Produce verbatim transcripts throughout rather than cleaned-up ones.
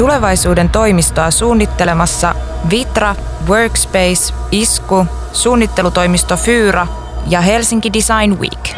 tulevaisuuden toimistoa suunnittelemassa Vitra, Workspace, Isku, suunnittelutoimisto Fyyra ja Helsinki Design Week.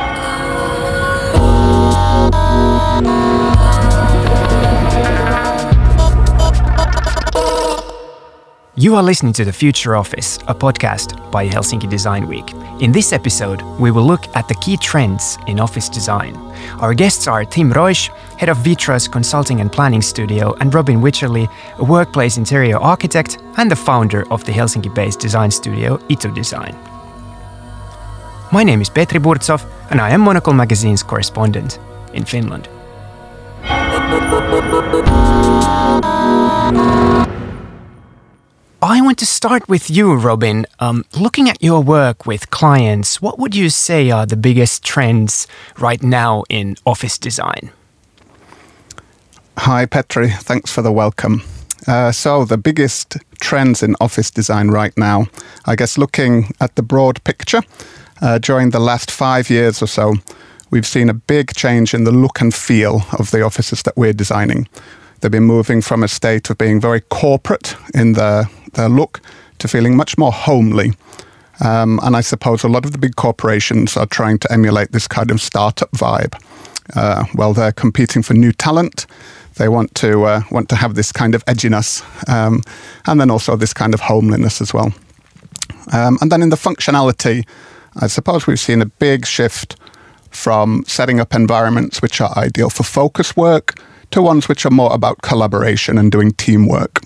You are listening to The Future Office, a podcast by Helsinki Design Week. In this episode, we will look at the key trends in office design. Our guests are Tim Reusch, head of Vitra's consulting and planning studio, and Robin Witcherly, a workplace interior architect and the founder of the Helsinki-based design studio Ito Design. My name is Petri Burtsov, and I am Monocle Magazine's correspondent in Finland. I want to start with you, Robin. Um, looking at your work with clients, what would you say are the biggest trends right now in office design? Hi, Petri. Thanks for the welcome. Uh, so the biggest trends in office design right now, I guess looking at the broad picture, uh, during the last five years or so, we've seen a big change in the look and feel of the offices that we're designing. They've been moving from a state of being very corporate in the their look to feeling much more homely. Um, and I suppose a lot of the big corporations are trying to emulate this kind of startup vibe. Uh, well, they're competing for new talent. They want to uh, want to have this kind of edginess um, and then also this kind of homeliness as well. Um, and then in the functionality, I suppose we've seen a big shift from setting up environments which are ideal for focus work to ones which are more about collaboration and doing teamwork.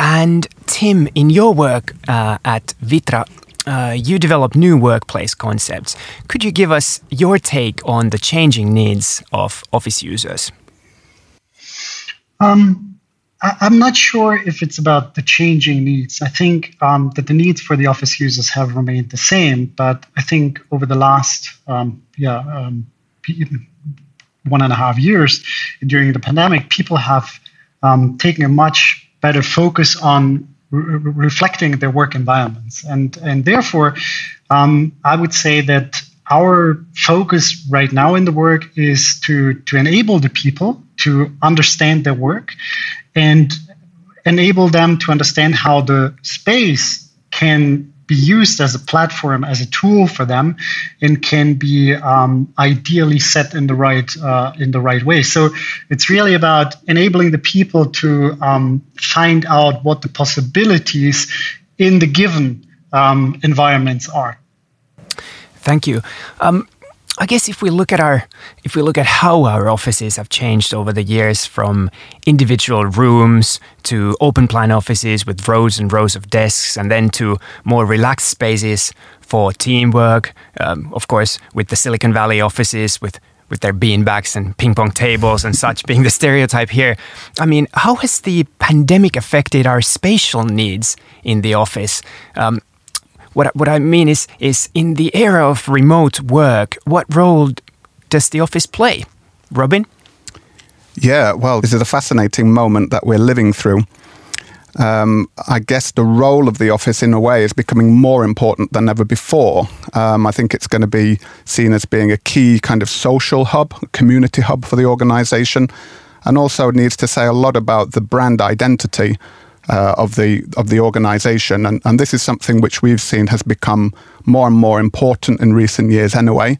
And Tim, in your work uh, at Vitra, uh, you develop new workplace concepts. Could you give us your take on the changing needs of office users? Um, I- I'm not sure if it's about the changing needs. I think um, that the needs for the office users have remained the same, but I think over the last um, yeah um, one and a half years during the pandemic, people have um, taken a much better focus on re- reflecting their work environments. And and therefore, um, I would say that our focus right now in the work is to, to enable the people to understand their work and enable them to understand how the space can be used as a platform, as a tool for them, and can be um, ideally set in the right uh, in the right way. So it's really about enabling the people to um, find out what the possibilities in the given um, environments are. Thank you. Um, I guess if we look at our if we look at how our offices have changed over the years, from individual rooms to open plan offices with rows and rows of desks, and then to more relaxed spaces for teamwork. Um, of course, with the Silicon Valley offices with, with their beanbags and ping pong tables and such being the stereotype here. I mean, how has the pandemic affected our spatial needs in the office? Um, what what I mean is is in the era of remote work, what role does the office play, Robin? Yeah, well, this is a fascinating moment that we're living through. Um, I guess the role of the office in a way is becoming more important than ever before. Um, I think it's going to be seen as being a key kind of social hub, community hub for the organization, and also needs to say a lot about the brand identity uh, of the of the organization. And, and this is something which we've seen has become more and more important in recent years anyway.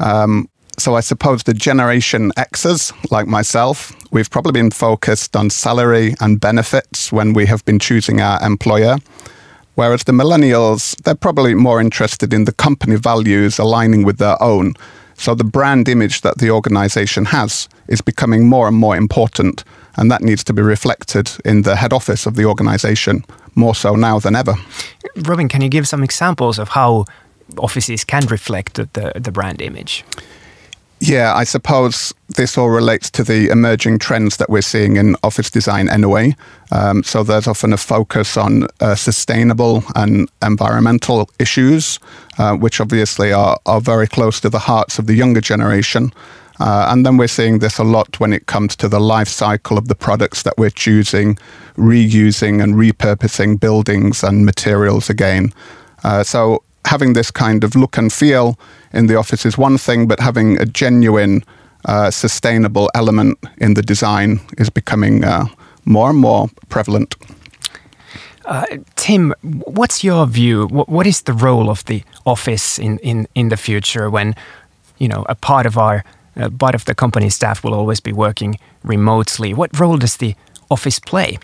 Um, So I suppose the Generation Xers, like myself, we've probably been focused on salary and benefits when we have been choosing our employer. Whereas the millennials, they're probably more interested in the company values aligning with their own. So the brand image that the organization has is becoming more and more important. And that needs to be reflected in the head office of the organization, more so now than ever. Robin, can you give some examples of how offices can reflect the, the brand image? Yeah, I suppose this all relates to the emerging trends that we're seeing in office design anyway. Um, so there's often a focus on uh, sustainable and environmental issues, uh, which obviously are, are very close to the hearts of the younger generation. Uh, and then we're seeing this a lot when it comes to the life cycle of the products that we're choosing, reusing and repurposing buildings and materials again. Uh, so having this kind of look and feel in the office is one thing, but having a genuine uh, sustainable element in the design is becoming uh, more and more prevalent. Uh, Tim, what's your view? What, what is the role of the office in, in, in the future when, you know, a part of our uh, part of the company staff will always be working remotely? What role does the office play?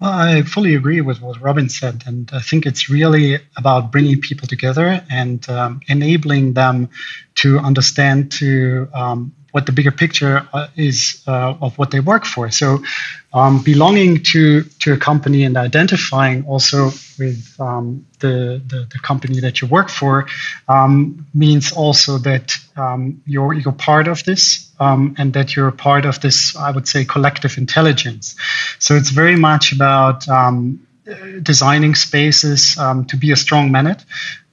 Well, I fully agree with what Robin said, and I think it's really about bringing people together and um, enabling them to understand to um, what the bigger picture uh, is uh, of what they work for. So um, belonging to, to a company and identifying also with um, the, the, the company that you work for um, means also that um, you're, you're part of this. Um, and that you're a part of this, I would say, collective intelligence. So it's very much about um, designing spaces um, to be a strong magnet,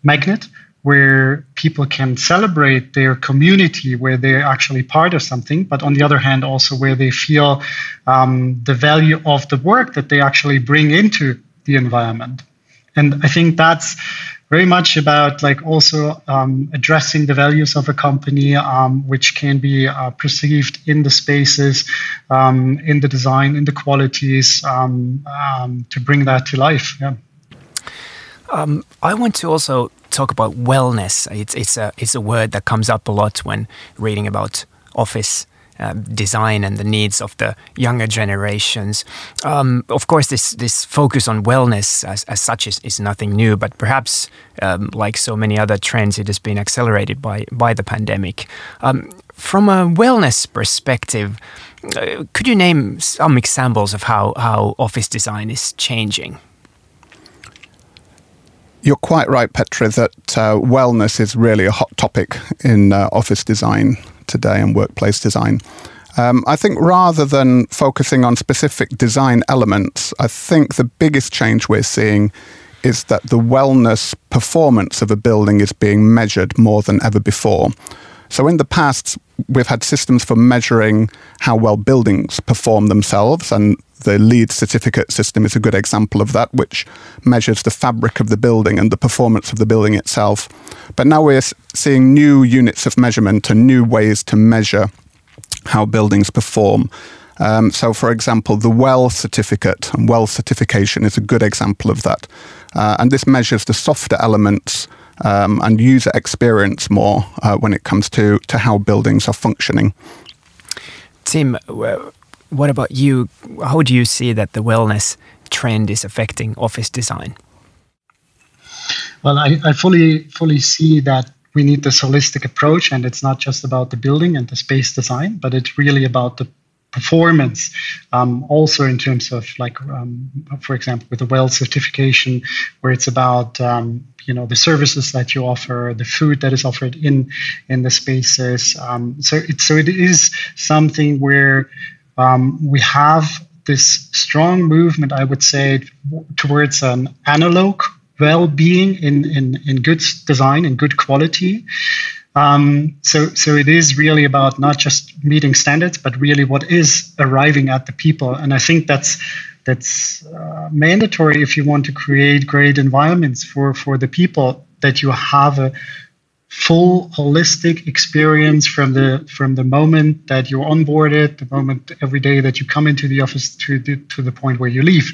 magnet where people can celebrate their community, where they're actually part of something, but on the other hand, also where they feel um, the value of the work that they actually bring into the environment. And I think that's very much about like also um, addressing the values of a company, um, which can be uh, perceived in the spaces, um, in the design, in the qualities, um, um, to bring that to life. Yeah. Um, I want to also talk about wellness. It's it's a it's a word that comes up a lot when reading about office Uh, design and the needs of the younger generations. Um, of course, this this focus on wellness as, as such is, is nothing new, but perhaps um, like so many other trends, it has been accelerated by, by the pandemic. Um, from a wellness perspective, uh, could you name some examples of how, how office design is changing? You're quite right, Petra, that uh, wellness is really a hot topic in uh, office design today and workplace design. Um, I think rather than focusing on specific design elements, I think the biggest change we're seeing is that the wellness performance of a building is being measured more than ever before. So in the past, we've had systems for measuring how well buildings perform themselves, and the LEED certificate system is a good example of that, which measures the fabric of the building and the performance of the building itself. But now we're seeing new units of measurement and new ways to measure how buildings perform. Um, so, for example, the WELL certificate and WELL certification is a good example of that. Uh, and this measures the softer elements Um, and user experience more uh, when it comes to, to how buildings are functioning. Tim, what about you? How do you see that the wellness trend is affecting office design? Well, I, I fully fully see that we need this holistic approach, and it's not just about the building and the space design, but it's really about the performance, um, also in terms of like, um, for example, with the WELL certification, where it's about um, you know, the services that you offer, the food that is offered in in the spaces. Um, so it so it is something where um, we have this strong movement, I would say, towards an analog well-being in in in good design and good quality. Um, so, so it is really about not just meeting standards, but really what is arriving at the people. And I think that's that's uh, mandatory if you want to create great environments for, for the people, that you have a full holistic experience from the from the moment that you're onboarded, the moment every day that you come into the office, to the, to the point where you leave.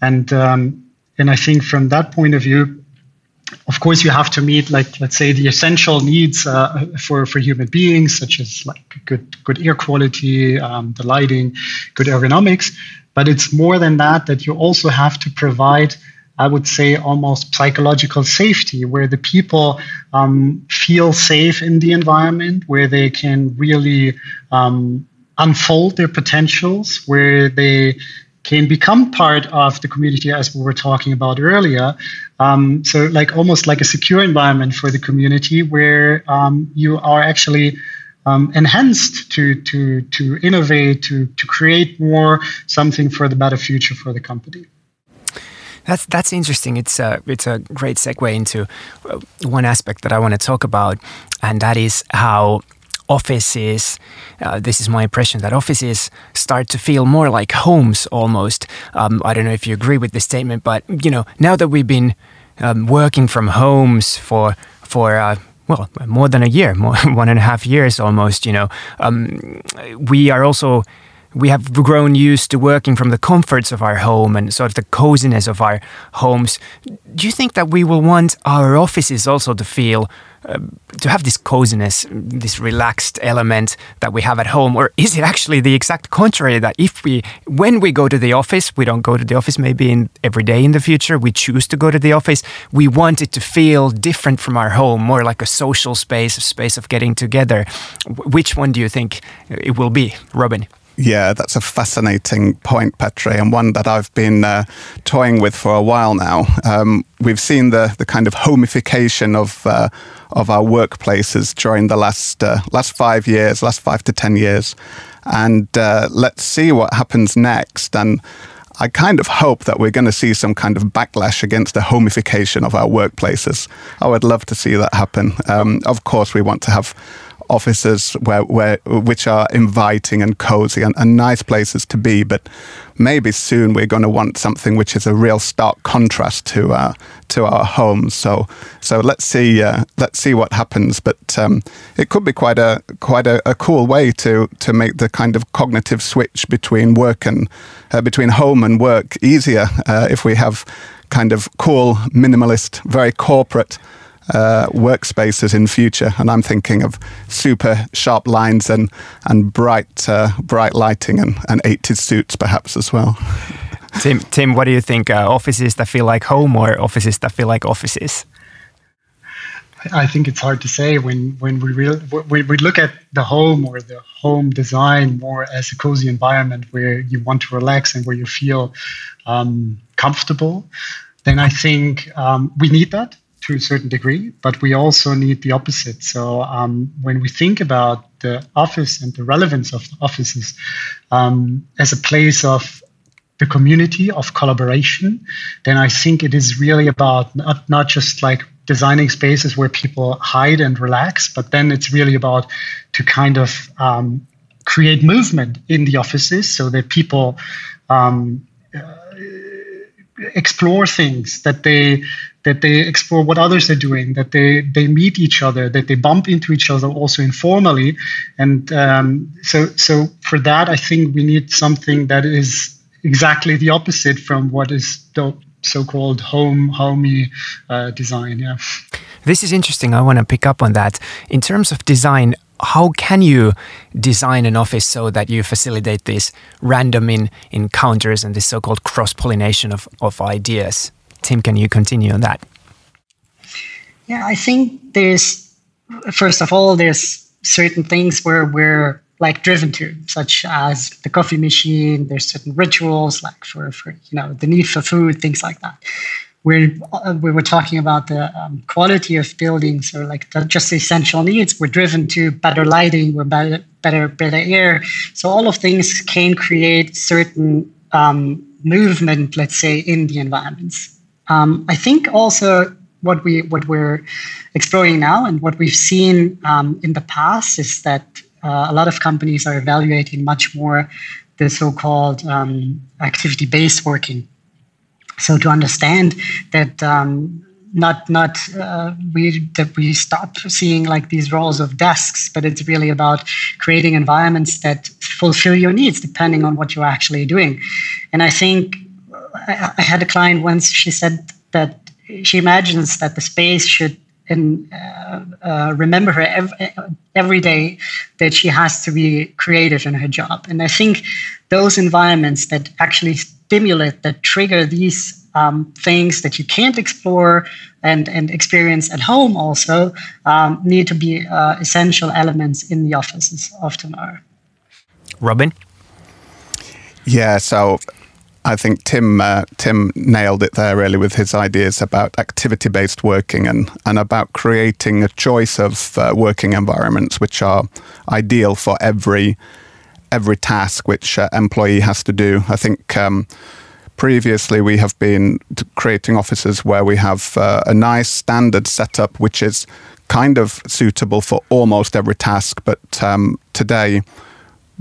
And um, and I think from that point of view, of course, you have to meet, like, let's say, the essential needs uh, for, for human beings, such as like good good air quality, um, the lighting, good ergonomics. But it's more than that, that you also have to provide, I would say, almost psychological safety, where the people um, feel safe in the environment, where they can really um, unfold their potentials, where they can become part of the community, as we were talking about earlier. Um, so like almost like a secure environment for the community, where um, you are actually um, enhanced to to to innovate, to to create more something for the better future for the company. That's that's interesting. It's a it's a great segue into one aspect that I want to talk about, and that is how offices, uh, this is my impression, that offices start to feel more like homes almost. Um, I don't know if you agree with this statement, but you know, now that we've been um, working from homes for for uh, well, more than a year, more, one and a half years almost, you know, um, we are also... We have grown used to working from the comforts of our home and sort of the coziness of our homes. Do you think that we will want our offices also to feel, uh, to have this coziness, this relaxed element that we have at home? Or is it actually the exact contrary, that if we, when we go to the office, we don't go to the office maybe in, every day in the future, we choose to go to the office, we want it to feel different from our home, more like a social space, a space of getting together. W- which one do you think it will be, Robin? Yeah, that's a fascinating point, Petri, and one that I've been uh, toying with for a while now. Um, we've seen the the kind of homification of uh, of our workplaces during the last uh, last five years, last five to ten years, and uh, let's see what happens next. And I kind of hope that we're going to see some kind of backlash against the homification of our workplaces. I would love to see that happen. Um, of course, we want to have offices where, where which are inviting and cozy and, and nice places to be, but maybe soon we're going to want something which is a real stark contrast to our to our homes. So so let's see uh, let's see what happens. But um, it could be quite a quite a, a cool way to to make the kind of cognitive switch between work and uh, between home and work easier uh, if we have kind of cool, minimalist, very corporate Uh, workspaces in future. And I'm thinking of super sharp lines and and bright uh, bright lighting and, and eighties suits perhaps as well. Tim, Tim, what do you think? Uh, offices that feel like home or offices that feel like offices? I think it's hard to say when when we real when we look at the home or the home design more as a cozy environment where you want to relax and where you feel um, comfortable. Then I think um, we need that to a certain degree, but we also need the opposite. So um, when we think about the office and the relevance of the offices um, as a place of the community, of collaboration, then I think it is really about not, not just like designing spaces where people hide and relax, but then it's really about to kind of um, create movement in the offices so that people um, uh, explore things, that they that they explore what others are doing, that they, they meet each other, that they bump into each other also informally. And um, so so for that, I think we need something that is exactly the opposite from what is the so-called home, homey uh, design. Yeah, this is interesting. I want to pick up on that. In terms of design, how can you design an office so that you facilitate these random in, encounters and this so-called cross-pollination of, of ideas? Tim, can you continue on that? Yeah, I think there's, first of all, there's certain things where we're like driven to, such as the coffee machine. There's certain rituals, like for, for you know, the need for food, things like that. We're, we were talking about the um, quality of buildings or like the, just the essential needs. We're driven to better lighting, we're better, better, better air. So all of things can create certain um, movement, let's say, in the environments. Um, I think also what we what we're exploring now and what we've seen um, in the past is that uh, a lot of companies are evaluating much more the so-called um, activity-based working. So to understand that um, not not uh, we that we stop seeing like these rows of desks, but it's really about creating environments that fulfill your needs depending on what you're actually doing. And I think I, I had a client once. She said that she imagines that the space should and uh, uh, remember her every, every day that she has to be creative in her job. And I think those environments that actually stimulate, that trigger these um, things that you can't explore and, and experience at home also um, need to be uh, essential elements in the offices of tomorrow. Robin? Yeah, so I think Tim uh, Tim nailed it there really with his ideas about activity-based working and, and about creating a choice of uh, working environments which are ideal for every every task which uh, employee has to do. I think um, previously we have been creating offices where we have uh, a nice standard setup which is kind of suitable for almost every task, but um, today,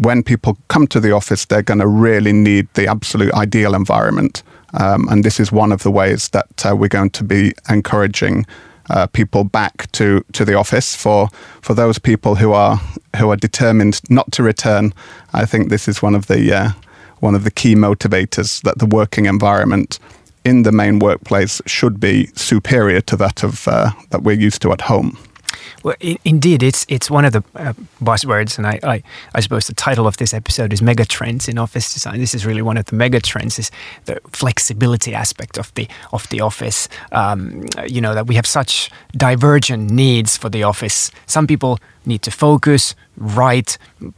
when people come to the office, they're going to really need the absolute ideal environment. Um, and this is one of the ways that uh, we're going to be encouraging uh, people back to, to the office. For for those people who are who are determined not to return, I think this is one of the uh, one of the key motivators, that the working environment in the main workplace should be superior to that of uh, that we're used to at home. Well, in, indeed, it's it's one of the uh, buzzwords, and I, I, I suppose the title of this episode is Megatrends in Office Design. This is really one of the megatrends, is the flexibility aspect of the of the office. Um, you know, that we have such divergent needs for the office. Some people need to focus, write,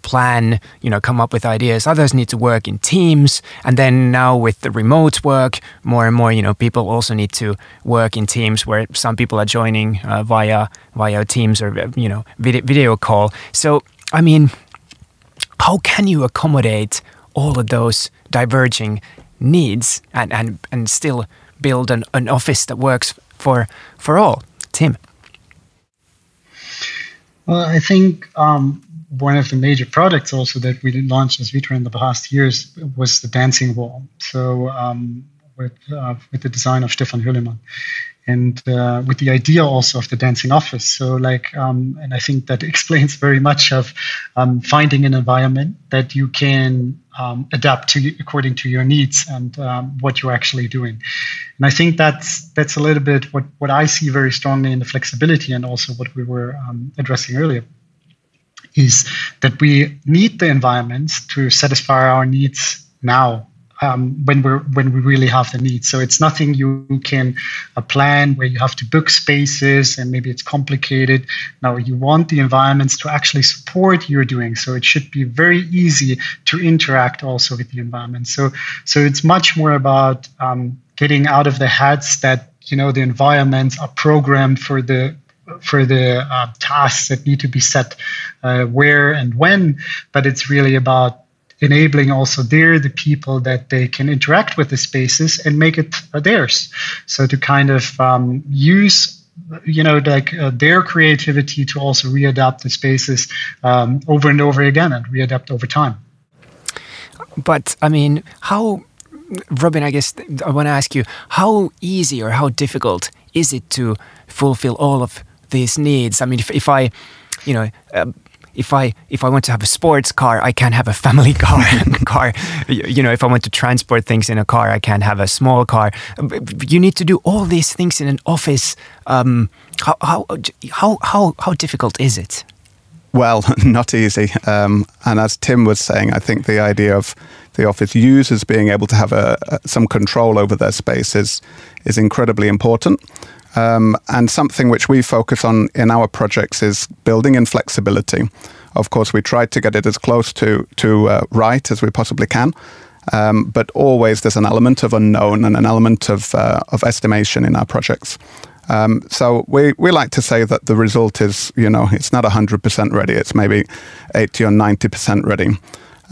plan, you know, come up with ideas. Others need to work in teams. And then now with the remote work, more and more, you know, people also need to work in teams, where some people are joining uh, via via Teams or, you know, video, video call. So, I mean, how can you accommodate all of those diverging needs and, and, and still build an, an office that works for, for all? Tim? Well, I think um, one of the major products also that we launched as Vitra in the past years was the Dancing Wall. So um, with uh, with the design of Stefan Hüllemann, and uh, with the idea also of the dancing office. So like, um, and I think that explains very much of um, finding an environment that you can um, adapt to according to your needs and um, what you're actually doing. And I think that's that's a little bit what, what I see very strongly in the flexibility, and also what we were um, addressing earlier, is that we need the environments to satisfy our needs now, um, when we're when we really have the needs. So it's nothing you can uh, plan where you have to book spaces and maybe it's complicated. Now you want the environments to actually support your doing. So it should be very easy to interact also with the environment. So so it's much more about um, getting out of the hats that, you know, the environments are programmed for the for the uh, tasks that need to be set uh, where and when, but it's really about enabling also there the people that they can interact with the spaces and make it theirs. So to kind of um, use, you know, like uh, their creativity to also readapt the spaces um, over and over again, and readapt over time. But I mean, how... Robin, I guess I want to ask you, how easy or how difficult is it to fulfill all of these needs? I mean, if, if I, you know, um, if I if I want to have a sports car, I can't have a family car. car, you know, if I want to transport things in a car, I can't have a small car. You need to do all these things in an office. Um, how how how how how difficult is it? Well, not easy. Um, and as Tim was saying, I think the idea of the office users being able to have a, a, some control over their space is, is incredibly important. Um, and something which we focus on in our projects is building in flexibility. Of course, we try to get it as close to, to uh, right as we possibly can. Um, but always there's an element of unknown and an element of, uh, of estimation in our projects. Um, so we, we like to say that the result is, you know, it's not one hundred percent ready. It's maybe eighty or ninety percent ready.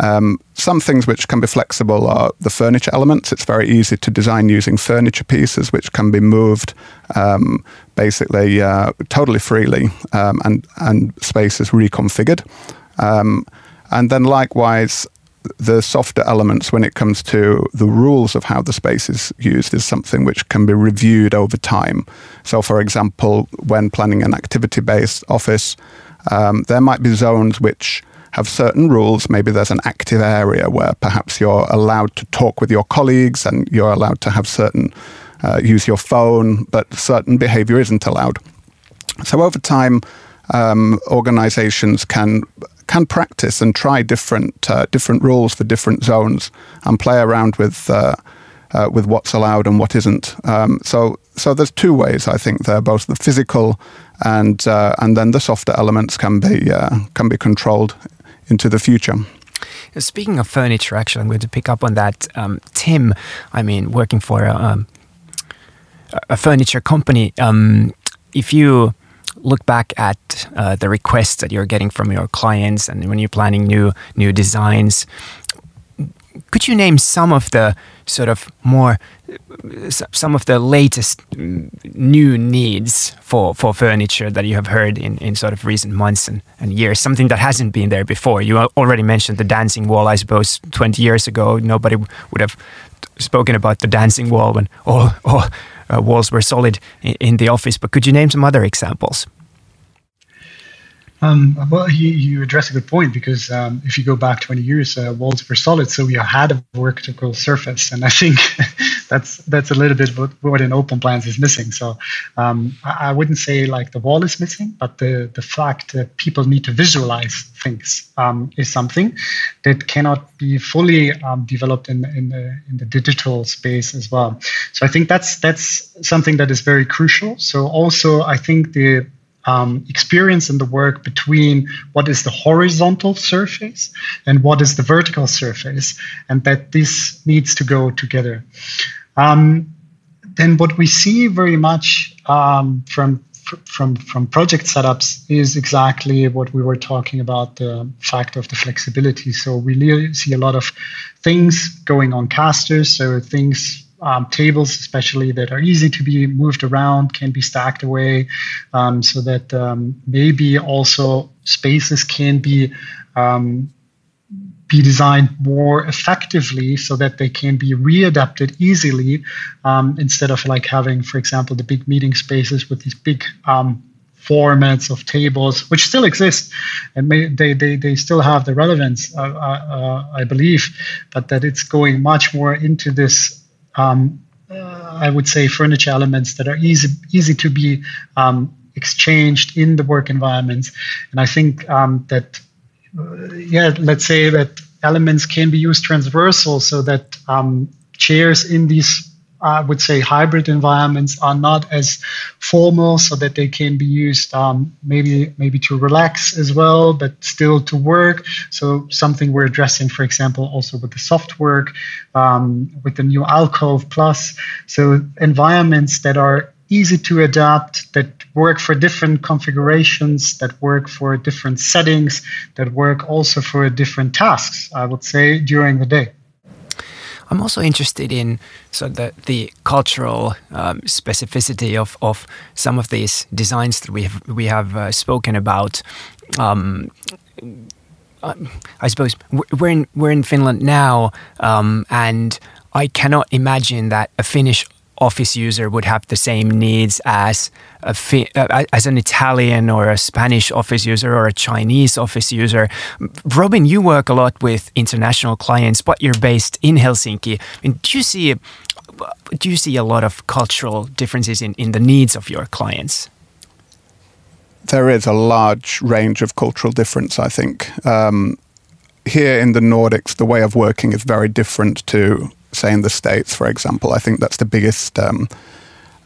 Um, some things which can be flexible are the furniture elements. It's very easy to design using furniture pieces which can be moved um, basically uh, totally freely, um, and, and space is reconfigured. Um, and then likewise, the softer elements when it comes to the rules of how the space is used is something which can be reviewed over time. So, for example, when planning an activity-based office, um, there might be zones which have certain rules. Maybe there's an active area where perhaps you're allowed to talk with your colleagues and you're allowed to have certain, uh, use your phone, but certain behavior isn't allowed. So over time, um, organizations can can practice and try different uh, different rules for different zones and play around with uh, uh, with what's allowed and what isn't. Um, so so there's two ways, I think, there, both the physical and uh, and then the softer elements can be uh, can be controlled into the future. Speaking of furniture, actually, I'm going to pick up on that. Um, Tim, I mean, working for a, a furniture company, um, if you look back at uh, the requests that you're getting from your clients, and when you're planning new new designs, could you name some of the sort of more some of the latest new needs for, for furniture that you have heard in, in sort of recent months and, and years, something that hasn't been there before. You already mentioned the dancing wall. I suppose twenty years ago, nobody would have spoken about the dancing wall when all, all uh, walls were solid in, in the office. But could you name some other examples? Um, well, you, you address a good point, because um, if you go back twenty years, uh, walls were solid, so we had a vertical surface, and I think that's that's a little bit what, what in open plans is missing. So um, I, I wouldn't say like the wall is missing, but the, the fact that people need to visualize things um, is something that cannot be fully um, developed in in the, in the digital space as well. So I think that's that's something that is very crucial. So also I think the Um, experience in the work between what is the horizontal surface and what is the vertical surface, and that this needs to go together. Um, then what we see very much um, from from from project setups is exactly what we were talking about, the fact of the flexibility. So we really see a lot of things going on casters, so things Um, tables, especially, that are easy to be moved around, can be stacked away, um, so that um, maybe also spaces can be um, be designed more effectively so that they can be readapted easily, um, instead of like having, for example, the big meeting spaces with these big um, formats of tables, which still exist, and may, they, they they still have the relevance, uh, uh, I believe, but that it's going much more into this. Um, uh, I would say furniture elements that are easy easy to be um, exchanged in the work environments. And I think um, that, uh, yeah, let's say that elements can be used transversal, so that um, chairs in these, I would say, hybrid environments are not as formal, so that they can be used um, maybe maybe to relax as well, but still to work. So something we're addressing, for example, also with the soft work, um, with the new Alcove Plus. So environments that are easy to adapt, that work for different configurations, that work for different settings, that work also for different tasks, I would say, during the day. I'm also interested in so the, the cultural um, specificity of, of some of these designs that we have, we have uh, spoken about. Um, I suppose we're in, we're in Finland now, um, and I cannot imagine that a Finnish office user would have the same needs as a Fi- uh, as an Italian or a Spanish office user or a Chinese office user. Robin, you work a lot with international clients, but you're based in Helsinki. And do you see do you see a lot of cultural differences in, in the needs of your clients? There is a large range of cultural difference, I think. Um, here in the Nordics, the way of working is very different to, say, in the States, for example. I think that's the biggest um,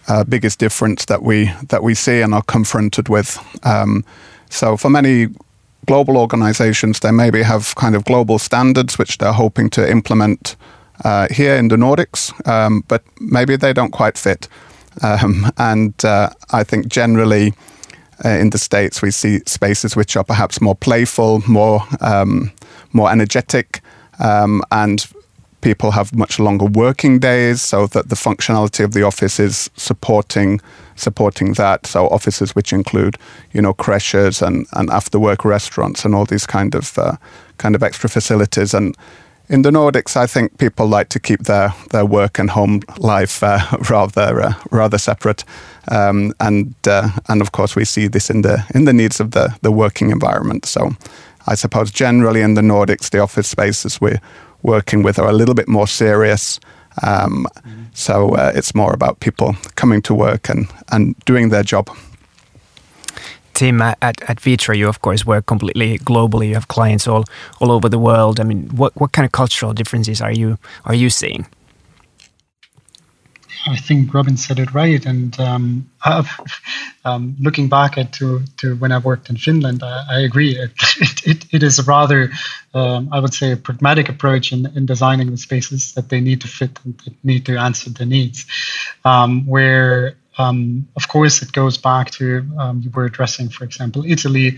uh, biggest difference that we that we see and are confronted with. Um, so for many global organizations, they maybe have kind of global standards which they're hoping to implement uh, here in the Nordics, um, but maybe they don't quite fit. Um, and uh, I think generally uh, in the States, we see spaces which are perhaps more playful, more, um, more energetic, um, and people have much longer working days, so that the functionality of the office is supporting supporting that. So offices which include, you know, creches and, and after work restaurants and all these kind of uh, kind of extra facilities. And in the Nordics, I think people like to keep their, their work and home life uh, rather uh, rather separate. Um, and uh, and of course, we see this in the in the needs of the the working environment. So I suppose generally in the Nordics, the office spaces we're working with are a little bit more serious. Um, mm. So uh, it's more about people coming to work and, and doing their job. Tim, at, at Vitra, you of course work completely globally. You have clients all, all over the world. I mean, what, what kind of cultural differences are you are you seeing? I think Robin said it right. And um, um, looking back at to, to when I worked in Finland, I, I agree. It, it, it is a rather, um, I would say, a pragmatic approach in, in designing the spaces that they need to fit and need to answer the needs. Um, where, um, of course, it goes back to, um, you were addressing, for example, Italy,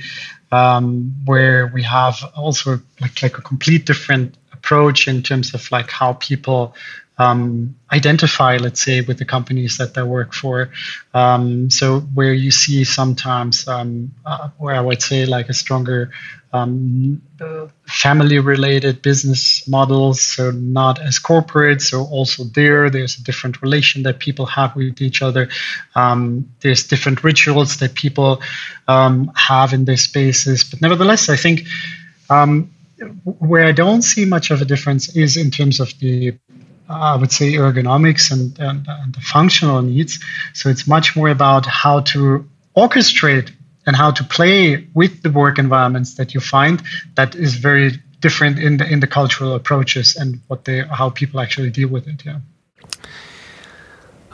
um, where we have also like, like a complete different approach in terms of like how people um, identify, let's say, with the companies that they work for. Um, so where you see sometimes, um, uh, where I would say like a stronger um, uh, family-related business models, so not as corporate. So also there, there's a different relation that people have with each other. Um, there's different rituals that people um, have in their spaces. But nevertheless, I think um, where I don't see much of a difference is in terms of the I would say ergonomics and, and, and the functional needs. So it's much more about how to orchestrate and how to play with the work environments that you find. That is very different in the in the cultural approaches and what they how people actually deal with it. Yeah.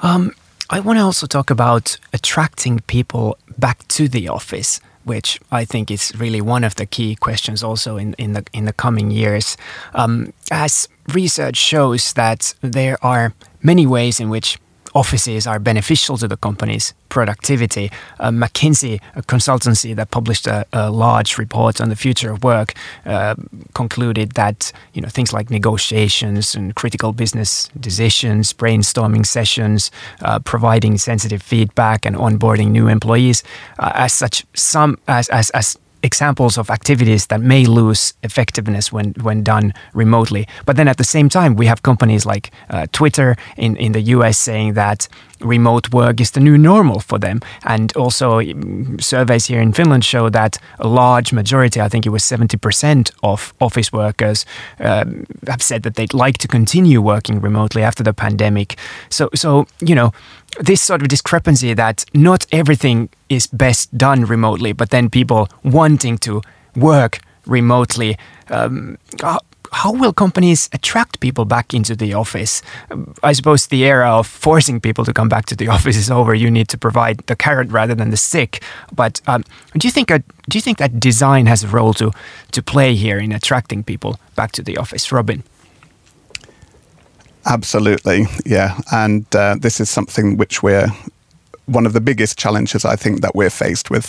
Um, I want to also talk about attracting people back to the office, which I think is really one of the key questions also in, in the in the coming years. Um, as research shows that there are many ways in which offices are beneficial to the company's productivity. Uh, McKinsey, a consultancy that published a, a large report on the future of work, uh, concluded that you know things like negotiations and critical business decisions, brainstorming sessions, uh, providing sensitive feedback, and onboarding new employees, uh, as such, some as as as. examples of activities that may lose effectiveness when, when done remotely. But then at the same time, we have companies like uh, Twitter in, in the U S saying that remote work is the new normal for them. And also surveys here in Finland show that a large majority, I think it was seventy percent of office workers um, have said that they'd like to continue working remotely after the pandemic. So, so you know, this sort of discrepancy that not everything is best done remotely, but then people wanting to work remotely. Um, how will companies attract people back into the office? I suppose the era of forcing people to come back to the office is over. You need to provide the carrot rather than the stick. But um, do you think uh, do you think that design has a role to to play here in attracting people back to the office, Robin? Absolutely, yeah. And uh, this is something which we're, one of the biggest challenges I think that we're faced with.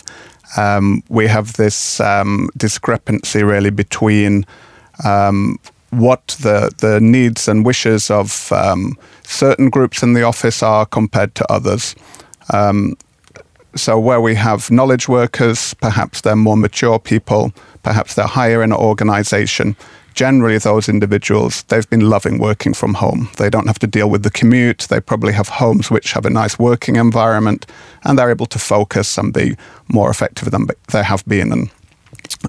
Um, we have this um, discrepancy really between um, what the, the needs and wishes of um, certain groups in the office are compared to others. Um, so where we have knowledge workers, perhaps they're more mature people, perhaps they're higher in an organization. Generally, those individuals, they've been loving working from home. They don't have to deal with the commute. They probably have homes which have a nice working environment, and they're able to focus and be more effective than they have been. And,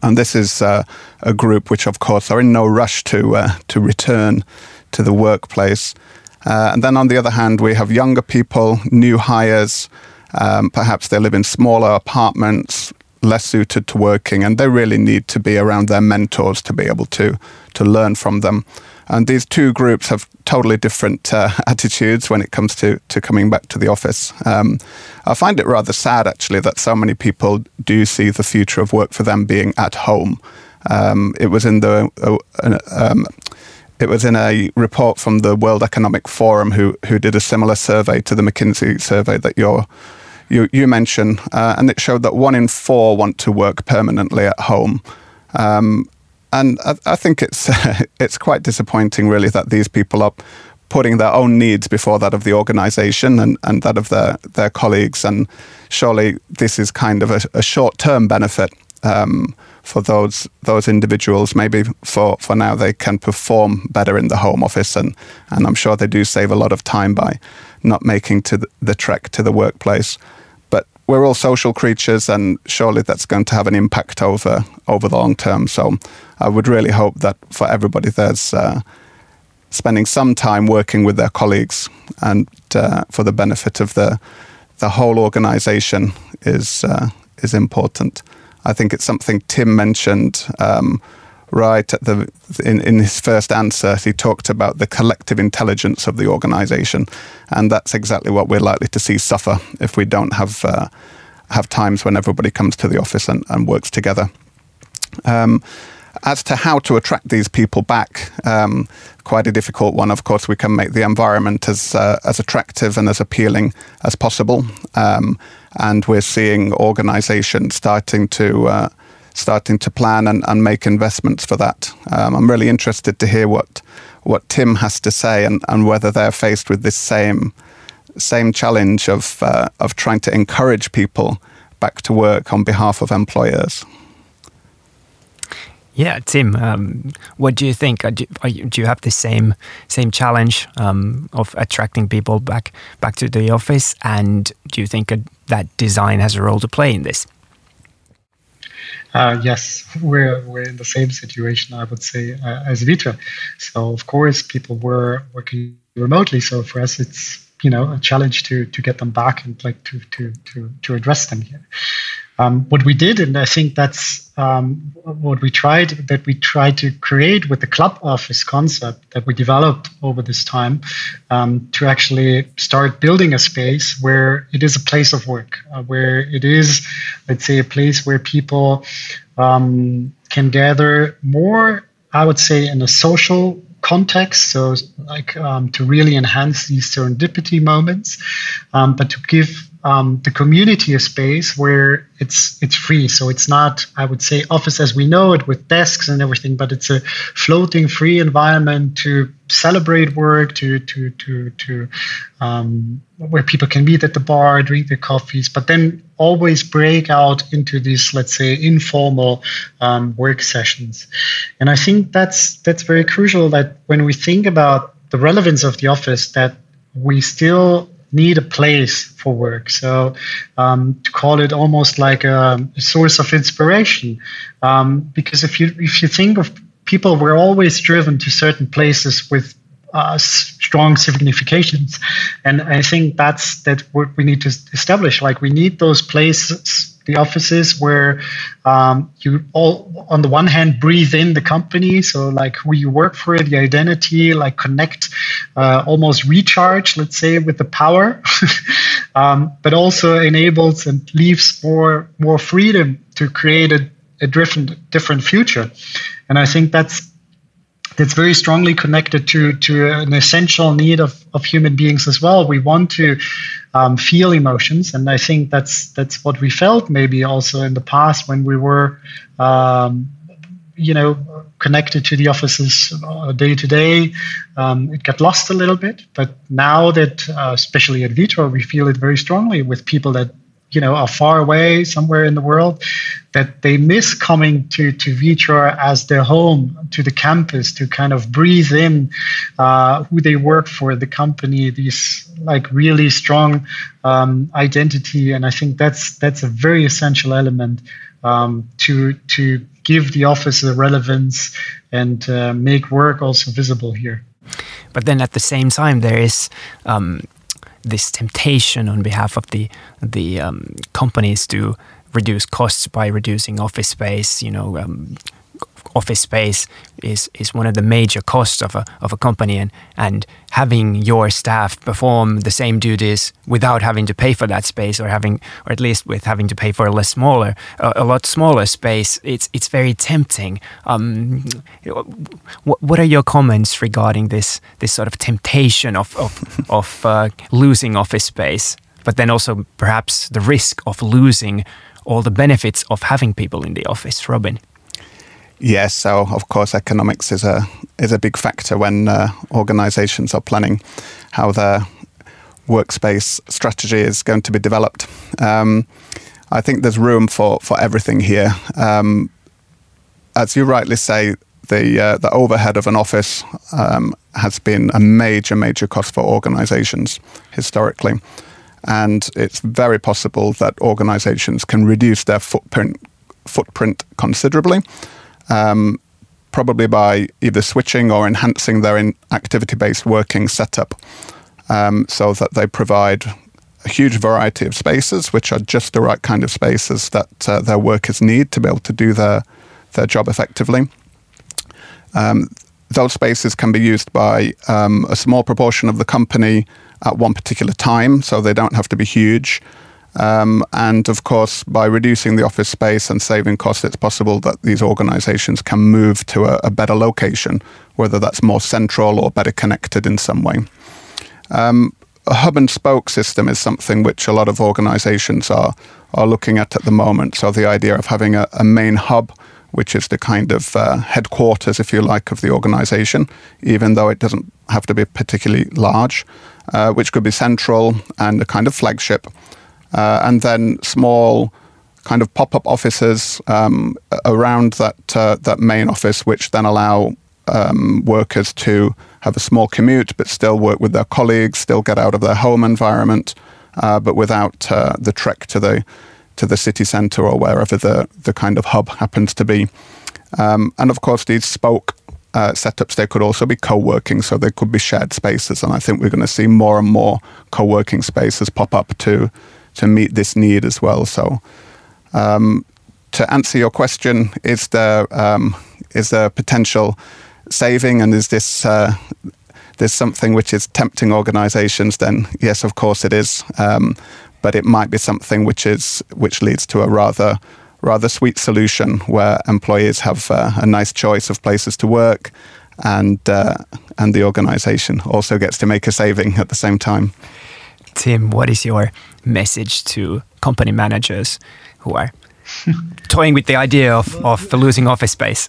and this is uh, a group which, of course, are in no rush to uh, to return to the workplace. Uh, and then on the other hand, we have younger people, new hires. Um, perhaps they live in smaller apartments, less suited to working, and they really need to be around their mentors to be able to to learn from them. And these two groups have totally different uh, attitudes when it comes to, to coming back to the office. Um, I find it rather sad, actually, that so many people do see the future of work for them being at home. Um, it was in the uh, um, it was in a report from the World Economic Forum who who did a similar survey to the McKinsey survey that you're You, you mentioned, uh, and it showed that one in four want to work permanently at home. Um, and I, I think it's it's quite disappointing, really, that these people are putting their own needs before that of the organisation and, and that of their, their colleagues. And surely this is kind of a, a short-term benefit um, for those those individuals. Maybe for, for now they can perform better in the home office, and, and I'm sure they do save a lot of time by not making to the, the trek to the workplace. We're all social creatures, and surely that's going to have an impact over over the long term. So I would really hope that for everybody there's uh, spending some time working with their colleagues, and uh, for the benefit of the the whole organisation is uh, is important. I think it's something Tim mentioned um, right at the in, in his first answer. He talked about the collective intelligence of the organisation, and that's exactly what we're likely to see suffer if we don't have uh, have times when everybody comes to the office and, and works together. Um, as to how to attract these people back, um, quite a difficult one. Of course, we can make the environment as uh, as attractive and as appealing as possible, um, and we're seeing organisations starting to. Uh, starting to plan and, and make investments for that. Um, I'm really interested to hear what what Tim has to say and, and whether they're faced with this same same challenge of uh, of trying to encourage people back to work on behalf of employers. Yeah, Tim, um, what do you think? Are you, are you, do you have the same same challenge um, of attracting people back back to the office? And do you think that design has a role to play in this? Uh, yes, we're we're in the same situation, I would say, uh, as Vitra. So of course, people were working remotely. So for us, it's you know a challenge to to get them back and like to to to to address them here. Um, what we did, and I think that's um, what we tried, that we tried to create with the club office concept that we developed over this time um, to actually start building a space where it is a place of work, uh, where it is, let's say, a place where people um, can gather more, I would say, in a social context, so like um, to really enhance these serendipity moments, um, but to give Um, the community a space where it's it's free. So it's not, I would say, office as we know it with desks and everything, but it's a floating, free environment to celebrate work, to to to to um, where people can meet at the bar, drink their coffees, but then always break out into these, let's say, informal um, work sessions. And I think that's that's very crucial, that when we think about the relevance of the office, that we still need a place for work. So um, to call it almost like a, a source of inspiration, um, because if you if you think of people, we're always driven to certain places with uh, strong significations, and I think that's that what we need to establish. Like we need those places, the offices where um, you all, on the one hand, breathe in the company, so like who you work for, the identity, like connect. Uh, almost recharge, let's say, with the power, um, but also enables and leaves more more freedom to create a, a different different future. And I think that's that's very strongly connected to to an essential need of, of human beings as well. We want to um, feel emotions, and I think that's that's what we felt maybe also in the past when we were, um, you know. connected to the offices uh, day to day. Um, it got lost a little bit, but now that, uh, especially at Vitra, we feel it very strongly with people that, you know, are far away somewhere in the world, that they miss coming to, to Vitra as their home, to the campus, to kind of breathe in uh, who they work for, the company, these like really strong um, identity. And I think that's, that's a very essential element um, to, to, give the office the relevance and uh, make work also visible here. But then at the same time, there is um, this temptation on behalf of the the um, companies to reduce costs by reducing office space. You know, um, office space is is one of the major costs of a of a company, and and having your staff perform the same duties without having to pay for that space, or having, or at least with having to pay for a less smaller, a, a lot smaller space, it's it's very tempting. Um, what what are your comments regarding this this sort of temptation of of of uh, losing office space, but then also perhaps the risk of losing all the benefits of having people in the office, Robin? Yes, so of course economics is a is a big factor when uh, organisations are planning how their workspace strategy is going to be developed. Um, I think there's room for, for everything here. Um, as you rightly say, the uh, the overhead of an office um, has been a major, major cost for organisations historically. And it's very possible that organisations can reduce their footprint footprint considerably. Um, probably by either switching or enhancing their in activity-based working setup, um, so that they provide a huge variety of spaces, which are just the right kind of spaces that uh, their workers need to be able to do their their job effectively. Um, those spaces can be used by um, a small proportion of the company at one particular time, so they don't have to be huge. Um, and of course, by reducing the office space and saving costs, it's possible that these organizations can move to a, a better location, whether that's more central or better connected in some way. Um, a hub and spoke system is something which a lot of organizations are are looking at at the moment. So the idea of having a, a main hub, which is the kind of uh, headquarters, if you like, of the organization, even though it doesn't have to be particularly large, uh, which could be central and a kind of flagship. Uh, and then small kind of pop-up offices um, around that uh, that main office, which then allow um, workers to have a small commute, but still work with their colleagues, still get out of their home environment, uh, but without uh, the trek to the to the city centre or wherever the, the kind of hub happens to be. Um, and of course, these spoke uh, setups, they could also be co-working, so they could be shared spaces. And I think we're going to see more and more co-working spaces pop up to to meet this need as well. So um, to answer your question, is there, um, is there potential saving, and is this uh, there's something which is tempting organizations? Then yes, of course it is. Um, but it might be something which is which leads to a rather rather sweet solution where employees have uh, a nice choice of places to work, and uh, and the organization also gets to make a saving at the same time. Tim, what is your message to company managers who are toying with the idea of, of losing office space?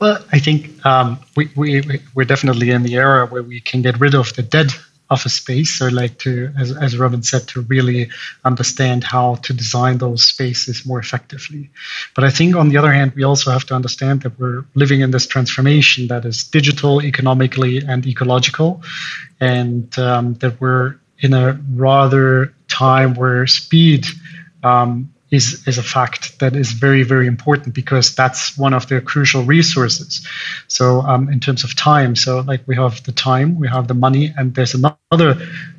Well, I think um, we, we, we're definitely in the era where we can get rid of the dead office space. So like to, as, as Robin said, to really understand how to design those spaces more effectively. But I think on the other hand, we also have to understand that we're living in this transformation that is digital, economically, and ecological, and um, that we're in a rather time where speed um, is, is a fact that is very, very important, because that's one of the crucial resources. So um, in terms of time, so like we have the time, we have the money, and there's another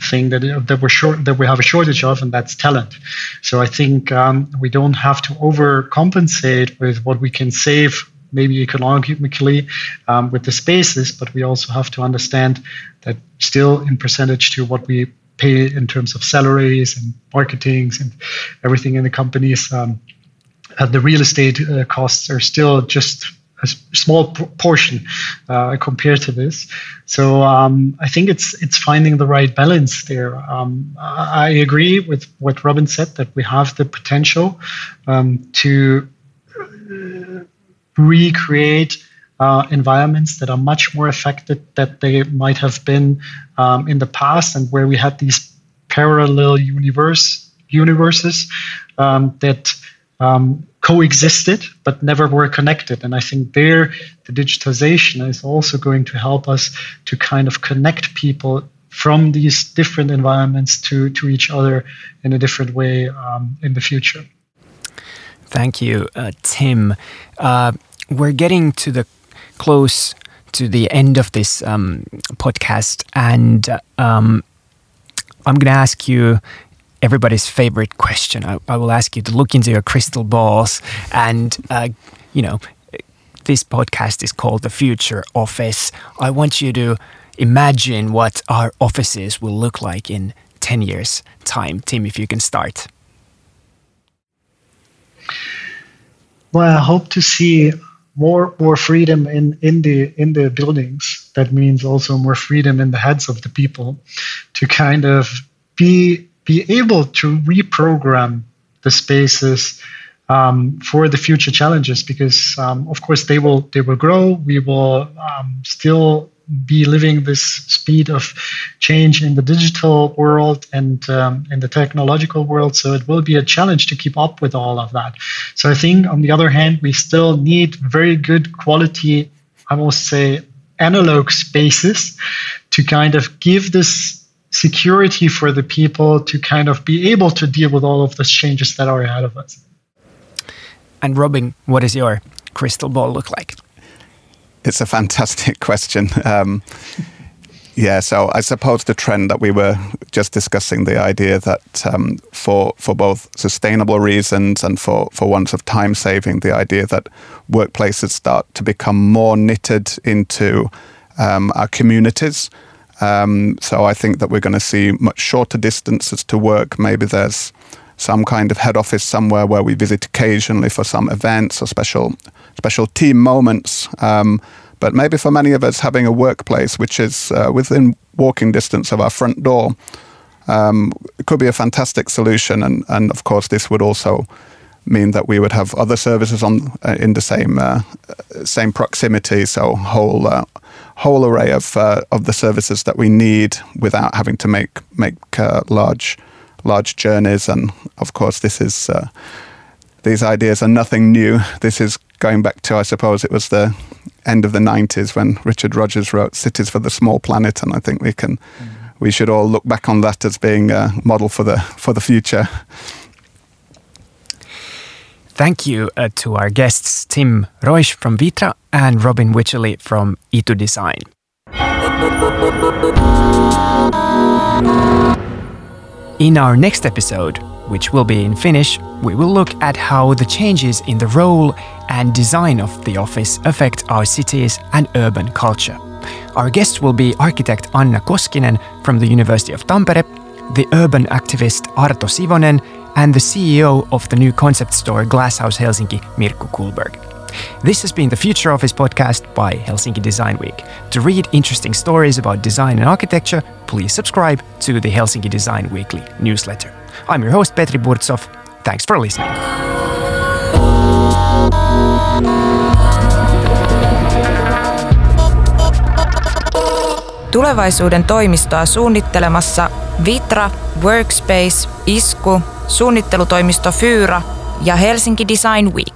thing that, that we're short, that we have a shortage of, and that's talent. So I think um, we don't have to overcompensate with what we can save, maybe economically, um, with the spaces, but we also have to understand that still in percentage to what we pay in terms of salaries and marketings and everything in the companies, um, and the real estate uh, costs are still just a small p- portion uh, compared to this. So um, I think it's it's finding the right balance there. Um, I agree with what Robin said, that we have the potential um, to uh, recreate Uh, environments that are much more affected than they might have been um, in the past, and where we had these parallel universe universes um, that um, coexisted but never were connected. And I think there, the digitization is also going to help us to kind of connect people from these different environments to, to each other in a different way um, in the future. Thank you, uh, Tim. Uh, we're getting to the close to the end of this um, podcast, and um, I'm going to ask you everybody's favorite question. I, I will ask you to look into your crystal balls, and uh, you know, this podcast is called The Future Office. I want you to imagine what our offices will look like in ten years' time. Tim, if you can start. Well, I hope to see More, more freedom in, in the in the buildings. That means also more freedom in the heads of the people to kind of be be able to reprogram the spaces um, for the future challenges. Because um, of course they will they will grow. We will um, still be living this speed of change in the digital world and um, in the technological world. So it will be a challenge to keep up with all of that. So I think, on the other hand, we still need very good quality, I must say, analog spaces to kind of give this security for the people to kind of be able to deal with all of the changes that are ahead of us. And Robin, what does your crystal ball look like? It's a fantastic question. Um, yeah, so I suppose the trend that we were just discussing, the idea that um, for for both sustainable reasons and for, for once of time saving, the idea that workplaces start to become more knitted into um, our communities. Um, so I think that we're going to see much shorter distances to work. Maybe there's some kind of head office somewhere where we visit occasionally for some events or special special team moments, um, But maybe for many of us, having a workplace which is uh, within walking distance of our front door um, could be a fantastic solution. And, and of course, this would also mean that we would have other services on uh, in the same uh, same proximity. So whole uh, whole array of uh, of the services that we need without having to make make uh, large large journeys. And of course, this is uh, these ideas are nothing new. This is going back to, I suppose, it was the end of the nineties when Richard Rogers wrote Cities for the Small Planet, and I think we can mm. we should all look back on that as being a model for the for the future. Thank you uh, to our guests, Tim Reusch from Vitra and Robin Witcherly from E two Design. In our next episode, which will be in Finnish, we will look at how the changes in the role and design of the office affect our cities and urban culture. Our guests will be architect Anna Koskinen from the University of Tampere, the urban activist Arto Sivonen, and the C E O of the new concept store Glasshouse Helsinki, Mirko Kulberg. This has been the Future Office podcast by Helsinki Design Week. To read interesting stories about design and architecture, please subscribe to the Helsinki Design Weekly newsletter. I'm your host, Petri Burtsov. Thanks for listening. Tulevaisuuden toimistoa suunnittelemassa Vitra, Workspace, Isku, suunnittelutoimisto Fyyra ja Helsinki Design Week.